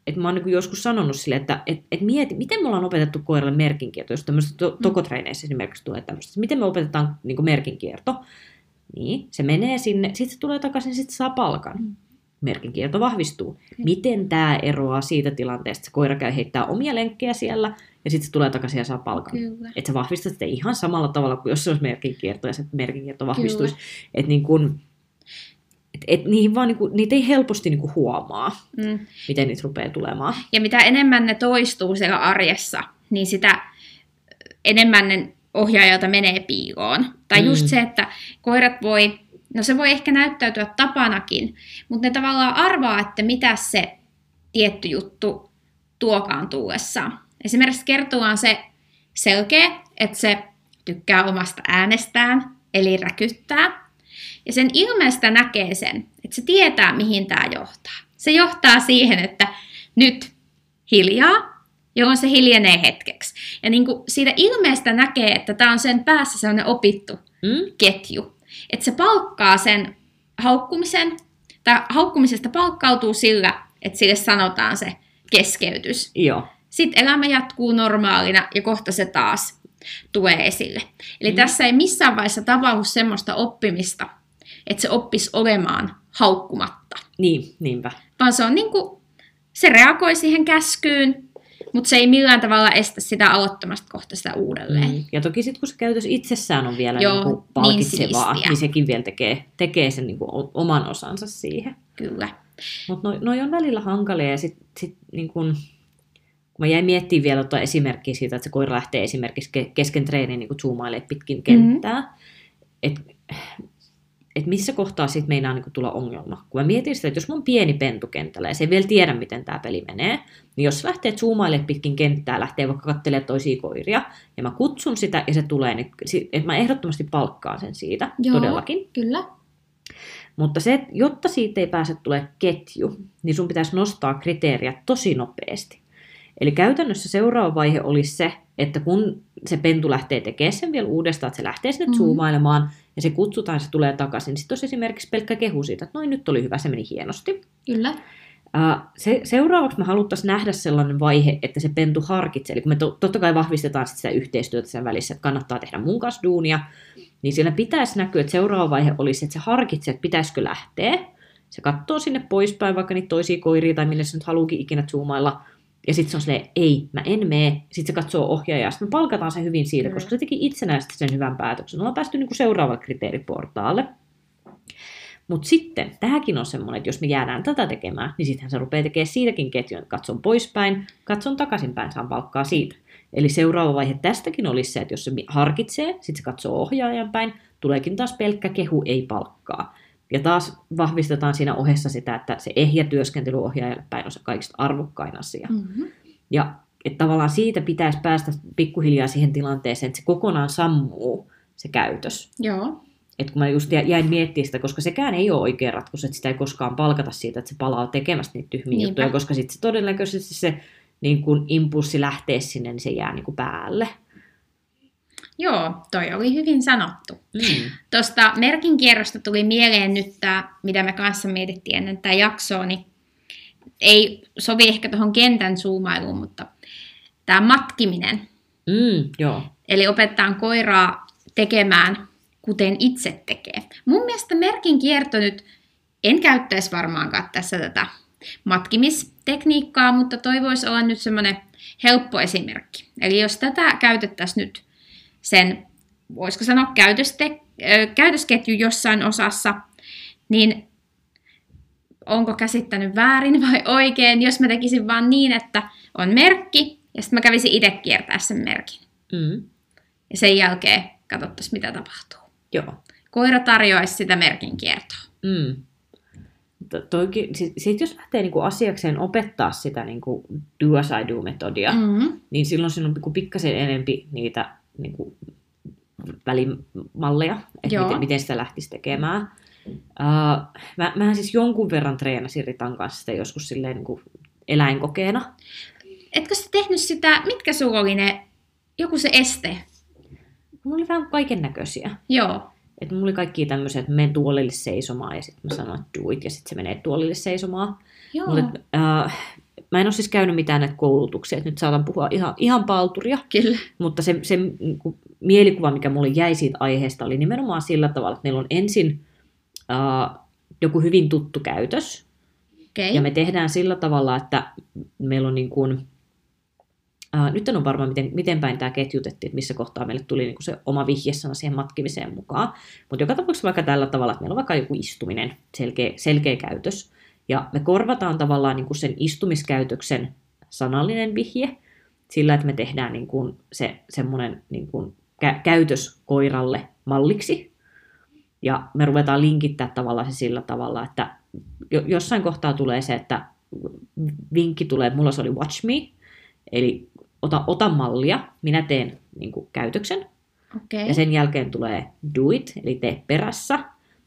että mä oon niin joskus sanonut silleen, että mieti, miten me ollaan opetettu koiralle merkinkierto, jos tämmöisessä tokotreineissä esimerkiksi tulee tämmöistä, miten me opetetaan niin kuin merkinkierto. Niin, se menee sinne, sitten se tulee takaisin, sitten saa palkan. Mm. Merkinkierto vahvistuu. Okay. Miten tämä eroaa siitä tilanteesta, että koira käy heittää omia lenkkejä siellä, ja sitten se tulee takaisin ja saa palkan. Että sä vahvistat sitä ihan samalla tavalla kuin jos se olisi merkinkierto, ja se merkinkierto vahvistuisi. Että niin kun, niitä ei helposti niin kun huomaa, miten niitä rupeaa tulemaan. Ja mitä enemmän ne toistuu siellä arjessa, niin sitä enemmän ne ohjaajalta menee piiloon. Tai just se, että koirat voi, no se voi ehkä näyttäytyä tapanakin, mutta ne tavallaan arvaa, että mitä se tietty juttu tuokaan tullessaan. Esimerkiksi kertulla on se selkeä, että se tykkää omasta äänestään, eli räkyttää. Ja sen ilmeestä näkee sen, että se tietää, mihin tämä johtaa. Se johtaa siihen, että nyt hiljaa, jolloin se hiljenee hetkeksi. Ja niin kuin siitä ilmeestä näkee, että tämä on sen päässä sellainen opittu ketju. Että se palkkaa sen haukkumisen, tai haukkumisesta palkkautuu sillä, että sille sanotaan se keskeytys. Joo. Sitten elämä jatkuu normaalina ja kohta se taas tulee esille. Eli tässä ei missään vaiheessa tapahdu semmoista oppimista, että se oppisi olemaan haukkumatta. Niin, niinpä. Vaan se on niin kuin, se reagoi siihen käskyyn, mutta se ei millään tavalla estä sitä aloittamasta kohta sitä uudelleen. Ja toki sitten kun se käytös itsessään on vielä joo, niin palkitsevaa, niin sekin vielä tekee sen niin kuin oman osansa siihen. Kyllä. Mutta noi on välillä hankalia ja sit niin kuin kun mä jäin miettimään vielä ottaa esimerkkiä siitä, että se koira lähtee esimerkiksi kesken treeniin niin zoomailemaan pitkin kenttää. Mm-hmm. Et, että missä kohtaa siitä meinaa niin kuin tulla ongelma. Kun mä mietin sitä, että jos mun pieni pentu kentällä, ja se ei vielä tiedä, miten tämä peli menee, niin jos lähtee zoomaille pitkin kenttää, lähtee vaikka katselemaan toisia koiria, ja mä kutsun sitä, ja se tulee, että mä ehdottomasti palkkaan sen siitä, joo, todellakin. Kyllä. Mutta se, että jotta siitä ei pääse tulee ketju, niin sun pitäisi nostaa kriteeriä tosi nopeasti. Eli käytännössä seuraava vaihe olisi se, että kun se pentu lähtee tekemään sen vielä uudestaan, että se lähtee sinne zoomailemaan, ja se kutsutaan, se tulee takaisin, niin sitten olisi esimerkiksi pelkkä kehu siitä, että noin nyt oli hyvä, se meni hienosti. Kyllä. Seuraavaksi me haluttaisiin nähdä sellainen vaihe, että se pentu harkitsee, eli kun me totta kai vahvistetaan sitä yhteistyötä sen välissä, että kannattaa tehdä mun kanssa duunia, niin siellä pitäisi näkyä, että seuraava vaihe olisi, että se harkitsee, että pitäisikö lähteä, se katsoo sinne poispäin vaikka niitä toisia koiria tai millä se nyt haluukin ikinä zoomailla, ja sitten se on silleen, ei, mä en mene. Sitten se katsoo ohjaajaa. Sitten me palkataan se hyvin siitä, koska se teki itsenäisesti sen hyvän päätöksen. Me ollaan päästy niinku seuraavalle kriteeriportaalle. Mutta sitten, tämäkin on semmoinen, että jos me jäädään tätä tekemään, niin sittenhän se rupeaa tekemään siitäkin ketjun, että katson poispäin, katson takaisinpäin, saan palkkaa siitä. Eli seuraava vaihe tästäkin olisi se, että jos se harkitsee, sitten se katsoo ohjaajan päin, tuleekin taas pelkkä kehu, ei palkkaa. Ja taas vahvistetaan siinä ohessa sitä, että se ehjä työskentely ohjaajalle päin on se kaikista arvokkain asia. Mm-hmm. Ja että tavallaan siitä pitäisi päästä pikkuhiljaa siihen tilanteeseen, että se kokonaan sammuu se käytös. Joo. Et kun mä just jäin miettimään sitä, koska sekään ei ole oikea ratkaisu, että sitä ei koskaan palkata siitä, että se palaa tekemästä niitä tyhmiä niinpä juttuja, koska sitten se todennäköisesti se niin kun impulssi lähtee sinne, niin se jää niin kun päälle. Joo, toi oli hyvin sanottu. Mm. Tuosta merkin kierrosta tuli mieleen nyt tämä, mitä me kanssa mietittiin ennen tätä jaksoa, niin ei sovi ehkä tuohon kentän zoomailuun, mutta tämä matkiminen. Mm, joo. Eli opetetaan koiraa tekemään, kuten itse tekee. Mun mielestä merkin kierto nyt, en käyttäisi varmaankaan tässä tätä matkimistekniikkaa, mutta toi voisi olla nyt semmoinen helppo esimerkki. Eli jos tätä käytettäisiin nyt, sen, voisiko sanoa, käytösketju jossain osassa, niin onko käsittänyt väärin vai oikein, jos mä tekisin vaan niin, että on merkki, ja sitten mä kävisin itse kiertää sen merkin. Mm. Ja sen jälkeen katsottaisiin, mitä tapahtuu. Joo. Koira tarjoaisi sitä merkin kiertoa. Mm. Sitten jos lähtee niinku asiakseen opettaa sitä niinku do as I do -metodia, niin silloin siinä on niinku pikkasen enempi niitä niin kuin välimalleja, että miten sitä lähtisi tekemään. Mähän siis jonkun verran treenasin Ritan kanssa sitä joskus silleen niin kuin eläinkokeena. Etkö sä tehnyt sitä, mitkä sulla oli ne, joku se este? Mulla oli vähän kaiken näköisiä. Joo. Et mulla oli kaikkia tämmöisiä, että menen tuolille seisomaan ja sitten mä sanon, että do it, ja sitten se menee tuolille seisomaan. Joo. Mut, mä en ole siis käynyt mitään näitä koulutuksia, että nyt saatan puhua ihan palturia. Kyllä. Mutta se niin kuin mielikuva, mikä mulle jäi siitä aiheesta, oli nimenomaan sillä tavalla, että meillä on ensin joku hyvin tuttu käytös. Okay. Ja me tehdään sillä tavalla, että meillä on niin kuin, nyt en ole varmaan, miten päin tämä ketjutettiin, että missä kohtaa meille tuli niin kuin se oma vihjesana siihen matkimiseen mukaan. Mutta joka tapauksessa vaikka tällä tavalla, että meillä on vaikka joku istuminen, selkeä käytös. Ja me korvataan tavallaan niin kuin sen istumiskäytöksen sanallinen vihje sillä, että me tehdään niin kuin se semmoinen niin kuin käytös koiralle malliksi. Ja me ruvetaan linkittää tavallaan se sillä tavalla, että jossain kohtaa tulee se, että vinkki tulee, mulla se oli watch me, eli ota mallia, minä teen niin kuin käytöksen. Okay. Ja sen jälkeen tulee do it, eli tee perässä,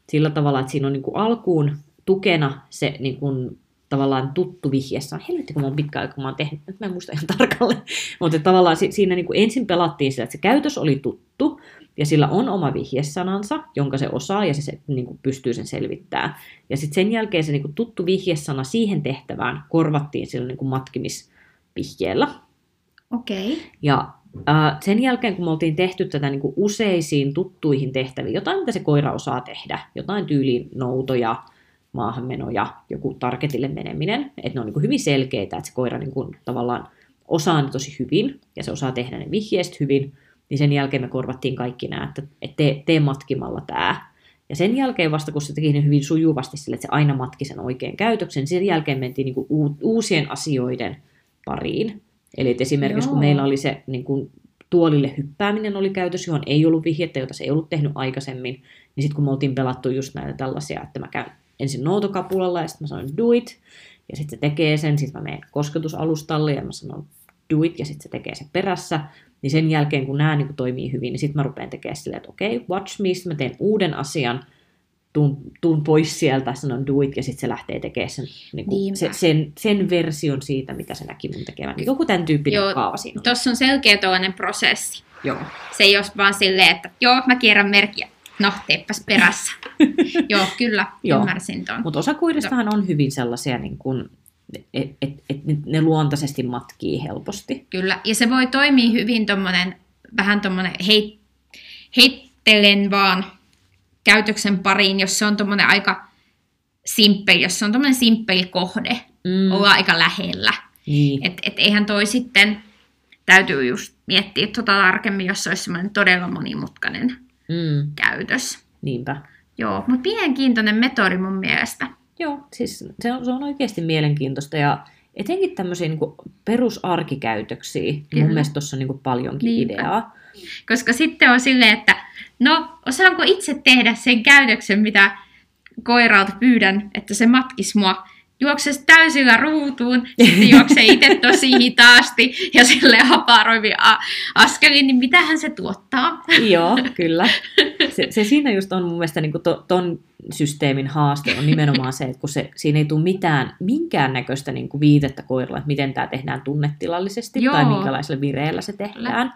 sillä tavalla, että siinä on niin kuin alkuun tukena se niin kun, tavallaan tuttu vihje. Helvetti, kun mä oon pitkä aika, kun mä oon tehnyt. Mä en muista ihan tarkalleen. Mutta tavallaan siinä niin kun ensin pelattiin sillä, että se käytös oli tuttu, ja sillä on oma vihjesanansa, jonka se osaa, ja se niin kun pystyy sen selvittämään. Ja sitten sen jälkeen se niin kun tuttu vihjesana siihen tehtävään korvattiin sillä niin kun matkimisvihjeellä. Okei. Okay. Ja sen jälkeen, kun me oltiin tehty tätä niin kun useisiin tuttuihin tehtäviin, jotain, mitä se koira osaa tehdä, jotain tyyliin noutoja, maahanmenoja, joku targetille meneminen, että ne on niin kuin hyvin selkeitä, että se koira niin kuin tavallaan osaa ne tosi hyvin, ja se osaa tehdä ne vihjeet hyvin, niin sen jälkeen me korvattiin kaikki nämä, että tee matkimalla tämä. Ja sen jälkeen vasta, kun se teki ne hyvin sujuvasti sille, että se aina matki sen oikean käytöksen, niin sen jälkeen mentiin niin kuin uusien asioiden pariin. Eli esimerkiksi kun meillä oli se niin kuin tuolille hyppääminen oli käytös, johon ei ollut vihjettä, jota se ei ollut tehnyt aikaisemmin. Niin sitten kun me oltiin pelattu just näitä tällaisia, että mä käyn ensin noutokapulalla ja sitten mä sanon do it, ja sitten se tekee sen, sitten mä menen kosketusalustalle ja mä sanon do it, ja sitten se tekee sen perässä, niin sen jälkeen kun nämä niin toimii hyvin, niin sitten mä rupean tekemään silleen, että okei, watch me, sitten mä teen uuden asian, tuun pois sieltä, sanon do it, ja sitten se lähtee tekemään sen, niin sen version siitä, mitä se näki mun tekevän. Joku tämän tyyppinen kaava siinä on. Tuossa on selkeä toinen prosessi. Joo. Se ei ole vaan silleen, että joo, mä kierrän merkiä. No, teippäs perässä. Joo, kyllä, ymmärsin tuon. Mutta osakuiristahan on hyvin sellaisia, niin että ne luontaisesti matkii helposti. Kyllä, ja se voi toimia hyvin tommonen, vähän tommonen heittelen vaan käytöksen pariin, jos se on tommonen aika simppeli, jos se on tommonen simppeli kohde, olla aika lähellä. Niin. Et eihän toi sitten, täytyy just miettiä tarkemmin, jos se olisi semmoinen todella monimutkainen käytös. Niinpä. Joo, mutta mielenkiintoinen metodi mun mielestä. Joo, siis se on oikeasti mielenkiintoista ja etenkin tämmöisiä niin kuin perusarkikäytöksiä. Kyllä. Mun mielestä tuossa on niin kuin paljonkin niinpä ideaa. Koska sitten on silleen, että no osaanko itse tehdä sen käytöksen, mitä koiralta pyydän, että se matkisi mua. Juokses täysillä ruutuun, sitten juoksee itse tosi hitaasti ja silleen haparoivia askeliin, niin mitähän se tuottaa? Joo, kyllä. Se siinä just on mun mielestä niin kuin ton systeemin haaste on nimenomaan se, että kun siinä ei tule minkäännäköistä niin kuin viitettä koiralla, että miten tämä tehdään tunnetilallisesti. Joo. Tai minkälaisella vireellä se tehdään.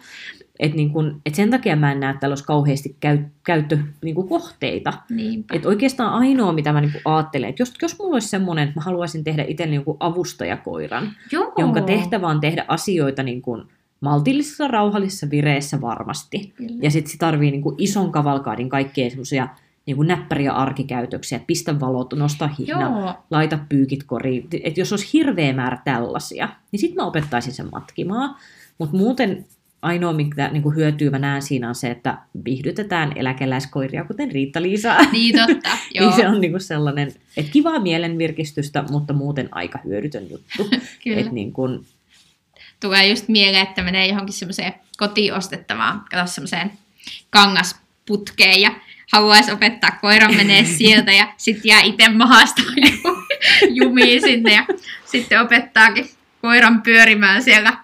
Että niin et sen takia mä en näe, että olisi kauheasti käyttökohteita. Niin että oikeastaan ainoa, mitä mä niin ajattelen, että jos mulla olisi semmoinen, että mä haluaisin tehdä itselleni joku avustajakoiran, joo, jonka tehtävä on tehdä asioita niin kuin maltillisessa, rauhallisessa vireessä varmasti. Kyllä. Ja sitten se tarvii niin kuin ison kavalkaadin kaikkea semmoisia niin kuin näppäriä arkikäytöksiä, pistä valot, nosta hihna, joo, laita pyykit koriin. Että jos olisi hirveä määrä tällaisia, niin sitten mä opettaisin sen matkimaan. Mutta muuten ainoa, mitä niin kuin hyötyä mä näen siinä on se, että viihdytetään eläkeläiskoiria, kuten Riitta-Liisaa. Niin totta, joo. Niin se on niin kuin sellainen, että kivaa mielenvirkistystä, mutta muuten aika hyödytön juttu. Kyllä. Et niin kuin tulee just mieleen, että menee johonkin semmoiseen kotiin ostettavaan, kato semmoiseen kangasputkeen ja haluaisi opettaa koiran menee sieltä ja sitten jää itse mahasta jumiin sinne ja sitten opettaakin koiran pyörimään siellä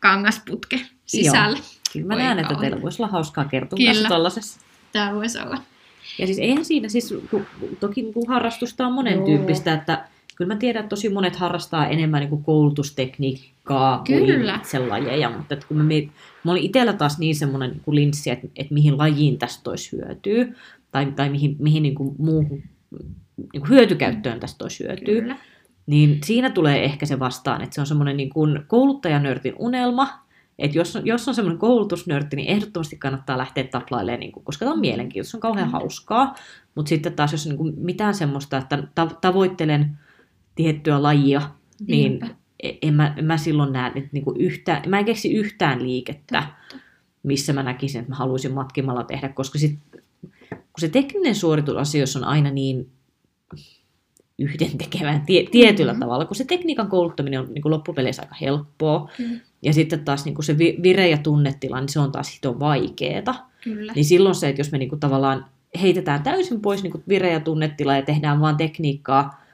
kangasputke sisällä. Joo. Kyllä mä näen, että teillä voisi olla hauskaa kertoa tässä tuollaisessa. Tämä voisi olla. Ja siis eihän siinä, siis, toki harrastusta on monen tyyppistä, että kyllä mä tiedän, että tosi monet harrastaa enemmän niin kuin koulutustekniikkaa kuin itse lajeja, mutta että kun mä olin itsellä taas niin semmoinen niin kuin linssi, että mihin lajiin tästä olisi hyötyä, tai mihin niin kuin muuhun niin kuin hyötykäyttöön tästä olisi hyötyä. Kyllä. Niin siinä tulee ehkä se vastaan, että se on semmoinen niin kuin kouluttajanörtin unelma, että jos on semmoinen koulutusnörtti, niin ehdottomasti kannattaa lähteä taplailemaan, niin kuin, koska tämä on mielenkiintoista, se on kauhean hauskaa, mutta sitten taas jos on niin kuin mitään semmoista, että tavoittelen tiettyä lajia, niin en mä silloin näe niinku mä en keksi yhtään liikettä, missä mä näkisin, että mä haluaisin matkimalla tehdä, koska sit, kun se tekninen suoritus asioissa on aina niin yhdentekevään tietyllä tavalla, kun se tekniikan kouluttaminen on niinku loppupeleissä aika helppoa, ja sitten taas niinku se vire- ja tunnetila, niin se on taas hito vaikeeta. Kyllä. Niin silloin se, että jos me niinku tavallaan heitetään täysin pois niinku vire- ja tunnetila ja tehdään vaan tekniikkaa,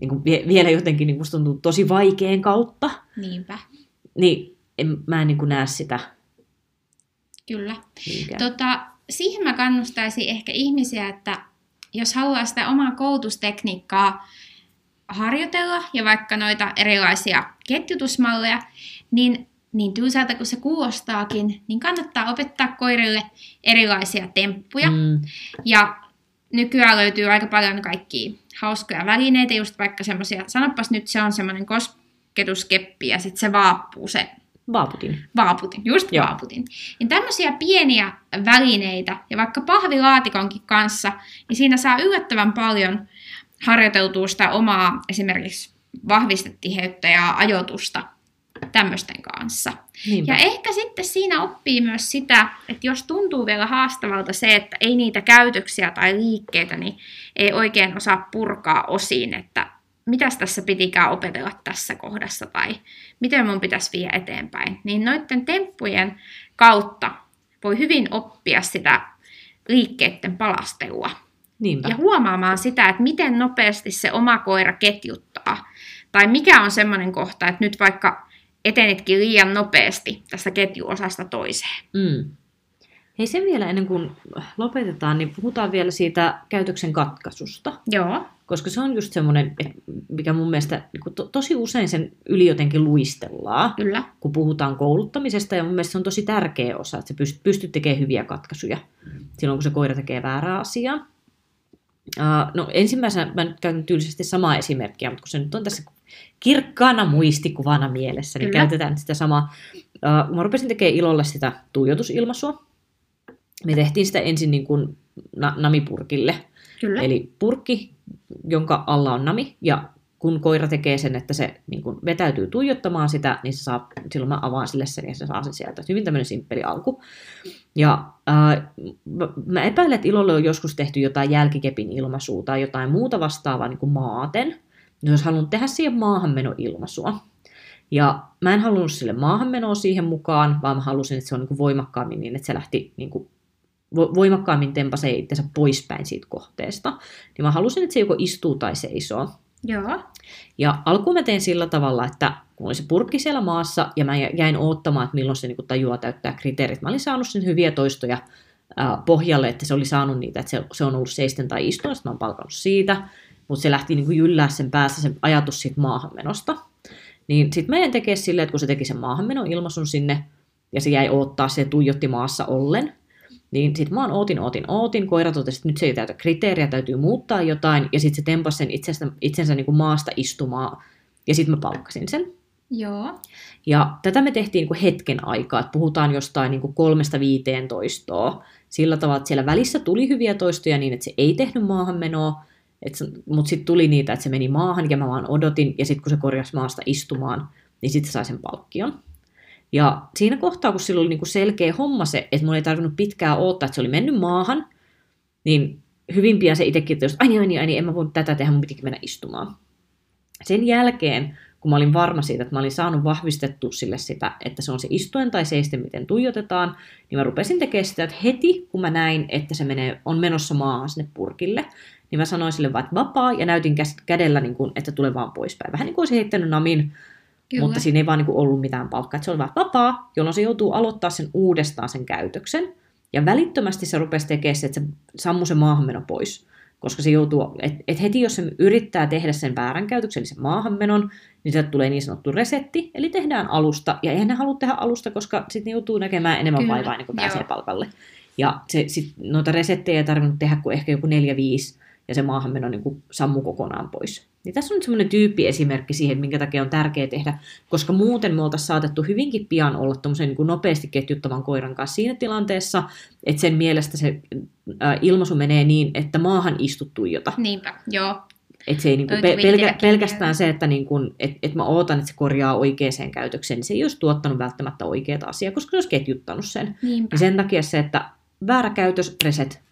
niin kuin vielä jotenkin niin musta tuntuu tosi vaikean kautta. Niinpä. Niin mä en niin kuin näe sitä. Kyllä. Siihen mä kannustaisin ehkä ihmisiä, että jos haluaa sitä omaa koulutustekniikkaa harjoitella ja vaikka noita erilaisia ketjutusmalleja, niin tylsältä kuin se kuulostaakin, niin kannattaa opettaa koirille erilaisia temppuja. Ja nykyään löytyy aika paljon kaikkia hauskoja välineitä, just vaikka semmoisia, sanopas nyt se on semmoinen kosketuskeppi ja sitten se vaappuu se. Vaaputin, just joo, vaaputin. Niin tämmöisiä pieniä välineitä ja vaikka pahvilaatikonkin kanssa, niin siinä saa yllättävän paljon harjoiteltua sitä omaa esimerkiksi vahvistetiheyttä ja ajoitusta tämmöisten kanssa. Niinpä. Ja ehkä sitten siinä oppii myös sitä, että jos tuntuu vielä haastavalta se, että ei niitä käytöksiä tai liikkeitä, niin ei oikein osaa purkaa osiin, että mitäs tässä pitikään opetella tässä kohdassa tai miten mun pitäisi viedä eteenpäin. Niin noiden temppujen kautta voi hyvin oppia sitä liikkeiden palastelua. Niinpä. Ja huomaamaan sitä, että miten nopeasti se oma koira ketjuttaa. Tai mikä on semmoinen kohta, että nyt vaikka etenetkin liian nopeasti tästä ketjuosasta toiseen. Mm. Hei, sen vielä ennen kuin lopetetaan, niin puhutaan vielä siitä käytöksen katkaisusta. Joo. Koska se on just semmoinen, mikä mun mielestä tosi usein sen yli jotenkin luistellaan, kyllä, kun puhutaan kouluttamisesta. Ja mun mielestä se on tosi tärkeä osa, että sä pystyt tekemään hyviä katkaisuja silloin, kun se koira tekee väärää asiaa. No ensimmäisenä mä nyt käytän tyylisesti samaa esimerkkiä, mutta kun se nyt on tässä kirkkaana muistikuvana mielessä, niin kyllä, käytetään sitä samaa. Mä rupesin tekemään ilolle sitä tuijotusilmaisua. Me tehtiin sitä ensin niin kuin namipurkille. Kyllä. Eli purkki, jonka alla on nami, ja kun koira tekee sen, että se niin kuin vetäytyy tuijottamaan sitä, niin se saa, silloin mä avaan sille sen ja se saa sen sieltä. Hyvin tämmöinen simppeli alku. Ja mä epäilen, että ilolle on joskus tehty jotain jälkikepin ilmaisua tai jotain muuta vastaavaa niin kuin maaten, jos haluan tehdä siihen maahanmenoilmaisua. Ja mä en halunnut sille maahanmenoa siihen mukaan, vaan mä halusin, että se on niin kuin voimakkaammin niin, että se lähti niin kuin voimakkaammin tempasee itsensä poispäin siitä kohteesta. Niin mä halusin, että se joko istuu tai seisoo. Joo. Ja alkuun mä tein sillä tavalla, että kun oli se purkki siellä maassa, ja mä jäin oottamaan, että milloin se niinku tajua täyttää kriteerit. Mä olin saanut sen hyviä toistoja pohjalle, että se oli saanut niitä, että se on ollut seisten tai istuun, että mä oon palkannut siitä. Mutta se lähti niinku jyllää sen päässä sen ajatus siitä maahanmenosta. Niin sit mä jäin tekemään silleen, että kun se teki sen maahanmenon ilmaisun sinne, ja se jäi oottaa, se tuijotti maassa ollen, niin sitten mä ootin, koira totesi, että nyt se ei täytä kriteeriä, täytyy muuttaa jotain, ja sitten se tempasi sen itsensä niin kuin maasta istumaan, ja sitten mä palkkasin sen. Joo. Ja tätä me tehtiin niin kuin hetken aikaa, että puhutaan jostain niin kuin 3-5 toistoa, sillä tavalla, että siellä välissä tuli hyviä toistoja niin, että se ei tehnyt maahanmenoa, mutta sitten tuli niitä, että se meni maahan, ja mä vaan odotin, ja sitten kun se korjasi maasta istumaan, niin sitten se sai sen palkkion. Ja siinä kohtaa, kun sillä oli niinku selkeä homma se, että mun ei tarvinnut pitkään odottaa, että se oli mennyt maahan, niin hyvin pian se itsekin totesi, että ai niin, en mä voinut tätä tehdä, mun pitikin mennä istumaan. Sen jälkeen, kun mä olin varma siitä, että mä olin saanut vahvistettua sille sitä, että se on se istuen tai seisten, miten tuijotetaan, niin mä rupesin tekemään sitä, että heti kun mä näin, että se on menossa maahan sinne purkille, niin mä sanoin sille vaan, että vapaa, ja näytin kädellä, niin kun, että tulee vaan poispäin. Vähän niin kuin olisi heittänyt namin. Kyllä. Mutta siinä ei vaan niin kuin ollut mitään palkkaa. Se oli vaan vapaa, jolloin se joutuu aloittaa sen uudestaan sen käytöksen. Ja välittömästi se rupesi tekemään se, että se sammui se maahanmeno pois. Koska se joutuu, että heti jos se yrittää tehdä sen väärän käytöksen, eli sen maahanmenon, niin se tulee niin sanottu resetti. Eli tehdään alusta. Ja eihän ne halua tehdä alusta, koska sitten joutuu näkemään enemmän kyllä, vaivaa ennen kuin pääsee palkalle. Ja sit noita resettejä ei tarvinnut tehdä kuin ehkä joku 4-5. Ja se maahanmeno niin kuin sammui kokonaan pois. Niin tässä on nyt semmoinen tyyppiesimerkki siihen, minkä takia on tärkeää tehdä, koska muuten me oltaisiin saatettu hyvinkin pian olla tommoisen niin kuin nopeasti ketjuttavan koiran kanssa siinä tilanteessa, että sen mielestä se ilmaisu menee niin, että maahan istuttuu jota. Niinpä, joo. Että se ei niin kuin pelkästään se, että niin kuin, et mä ootan, että se korjaa oikeaan käytökseen, niin se ei olisi tuottanut välttämättä oikeaa asiaa, koska se olisi ketjuttanut sen. Niinpä. Ja sen takia se, että väärä käytös, reset,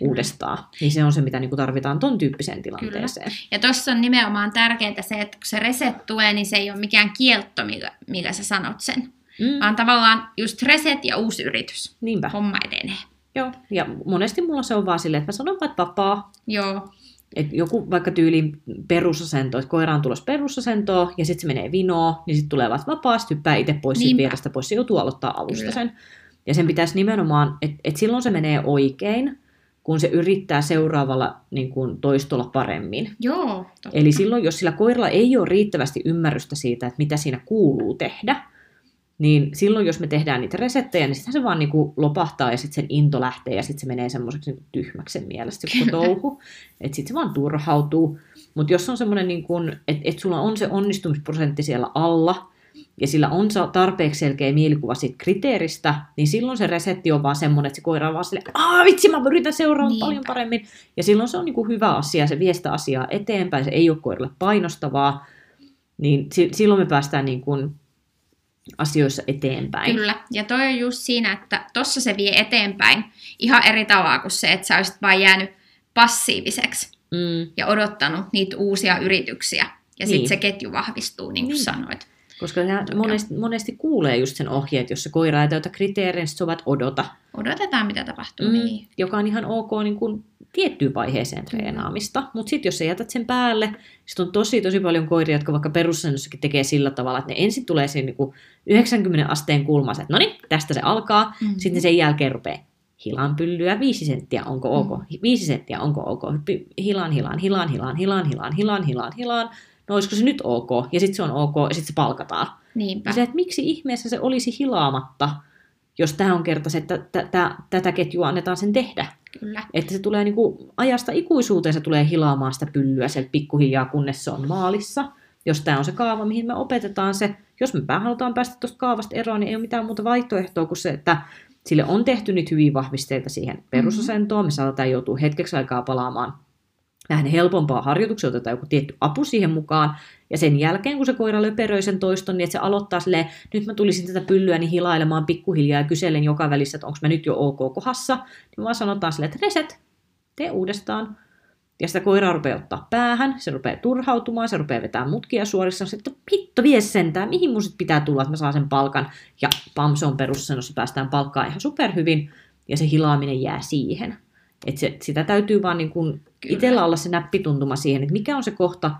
uudestaan. Niin se on se, mitä tarvitaan ton tyyppiseen tilanteeseen. Kyllä. Ja tuossa on nimenomaan tärkeintä se, että kun se reset tulee, niin se ei ole mikään kielto, millä sä sanot sen. Mm. Vaan tavallaan just reset ja uusi yritys. Niinpä. Homma edenee. Joo. Ja monesti mulla se on vaan silleen, että mä sanon vaan, että vapaa. Joo. Et joku vaikka tyylin perusasento, että koira on tulossa perusasentoa, ja sitten se menee vinoon, niin sitten tulee vaan vapaa, sitten hyppää itse pois siitä vierestä pois, se joutuu aloittaa alusta kyllä, sen. Ja sen pitäisi nimenomaan, että silloin se menee oikein, kun se yrittää seuraavalla niin kuin, toistolla paremmin. Joo, eli silloin, jos sillä koiralla ei ole riittävästi ymmärrystä siitä, että mitä siinä kuuluu tehdä, niin silloin, jos me tehdään niitä resettejä, niin sitten se vaan niin kuin, lopahtaa ja sitten sen into lähtee ja sitten se menee semmoiseksi niin tyhmäksen mielestä, kun touhu. Että sitten se vaan turhautuu. Mutta jos on semmoinen, niin että et sulla on se onnistumisprosentti siellä alla, ja sillä on tarpeeksi selkeä mielikuva siitä kriteeristä, niin silloin se resetti on vaan semmoinen, että se koira on vaan silleen, vitsi, mä yritän seuraamaan paljon paremmin. Ja silloin se on niin kuin hyvä asia, se vie sitä asiaa eteenpäin, se ei ole koiralle painostavaa. Niin silloin me päästään niin kuin asioissa eteenpäin. Kyllä, ja toi on just siinä, että tossa se vie eteenpäin ihan eri tavalla kuin se, että sä olisit vaan jäänyt passiiviseksi ja odottanut niitä uusia yrityksiä. Ja sitten se ketju vahvistuu, niin kuin sanoit. Koska monesti kuulee just sen ohjeet, jossa koira ei täytä kriteerejä, sitten ovat odota. Odotetaan, mitä tapahtuu. Niin. Joka on ihan ok niin kuin tiettyyn vaiheeseen treenaamista. Mutta sitten jos sä jätät sen päälle, sitten on tosi paljon koiria, jotka vaikka perussäännössäkin tekee sillä tavalla, että ne ensin tulee siihen niin kuin 90 asteen kulmassa, että no niin, tästä se alkaa. Mm-hmm. Sitten sen jälkeen rupeaa hilanpyllyä 5 senttiä, onko ok? Mm-hmm. 5 senttiä, onko ok? Hilaan. No olisiko se nyt ok, ja sitten se on ok, ja sitten se palkataan. Niinpä. Se, että miksi ihmeessä se olisi hilaamatta, jos tämä on kerta se, että tätä ketjua annetaan sen tehdä. Kyllä. Että se tulee niinku ajasta ikuisuuteen, se tulee hilaamaan sitä pyllyä sieltä pikkuhiljaa, kunnes se on maalissa. Jos tämä on se kaava, mihin me opetetaan se, jos me halutaan päästä tuosta kaavasta eroon, niin ei ole mitään muuta vaihtoehtoa kuin se, että sille on tehty nyt hyviä vahvisteita siihen perusasentoon. Me saatetaan joutua hetkeksi aikaa palaamaan vähän helpompaa harjoituksia, otetaan joku tietty apu siihen mukaan, ja sen jälkeen, kun se koira löperöi sen toiston, niin että se aloittaa silleen, nyt mä tulisin tätä pyllyäni hilailemaan pikkuhiljaa ja kyselen joka välissä, että onko mä nyt jo ok kohdassa, niin vaan sanotaan silleen, että reset, tee uudestaan. Ja sitä koiraa rupeaa ottaa päähän, se rupeaa turhautumaan, se rupeaa vetämään mutkia suorissa, että hitto vie sentään, mihin mun sit pitää tulla, että mä saan sen palkan, ja pam, se on perussennossa, päästään palkkaan ihan superhyvin, ja se hilaaminen jää siihen. Että sitä täytyy vaan niin kun itsellä olla se näppituntuma siihen, että mikä on se kohta,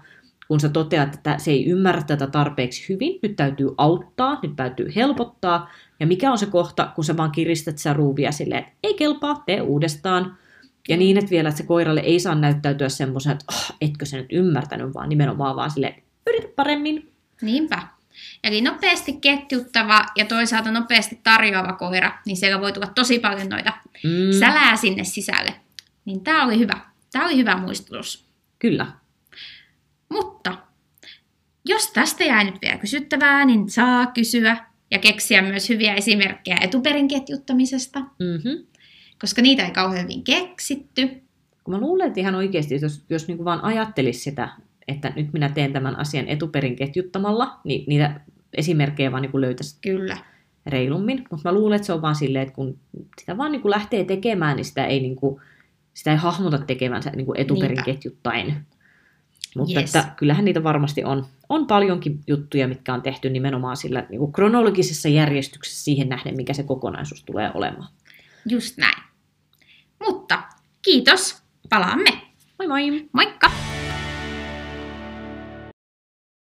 kun sä toteat, että se ei ymmärrä tätä tarpeeksi hyvin, nyt täytyy auttaa, nyt täytyy helpottaa, ja mikä on se kohta, kun sä vaan kiristät sitä ruuvia silleen, että ei kelpaa, tee uudestaan, ja niin, että vielä että se koiralle ei saa näyttäytyä semmoisena, että etkö sä nyt ymmärtänyt, vaan nimenomaan vaan silleen, yritä paremmin. Niinpä. Eli nopeasti ketjuttava ja toisaalta nopeasti tarjoava koira, niin siellä voi tulla tosi paljon noita sälää sinne sisälle. Niin tämä oli hyvä. Tämä oli hyvä muistutus. Kyllä. Mutta jos tästä jää nyt vielä kysyttävää, niin saa kysyä ja keksiä myös hyviä esimerkkejä etuperin ketjuttamisesta, koska niitä ei kauhean hyvin keksitty. Kun mä luulen, että ihan oikeasti, jos niin kuin vaan ajattelisi sitä, että nyt minä teen tämän asian etuperin ketjuttamalla, niin niitä esimerkkejä vaan niin löytäisi kyllä reilummin. Mutta mä luulen, että se on vaan silleen, että kun sitä vaan niin lähtee tekemään, niin sitä ei hahmota tekevänsä niin etuperin ketjuttain. Mutta että kyllähän niitä varmasti on paljonkin juttuja, mitkä on tehty nimenomaan sillä niin kronologisessa järjestyksessä siihen nähden, mikä se kokonaisuus tulee olemaan. Just näin. Mutta kiitos, palaamme. Moi moi. Moikka.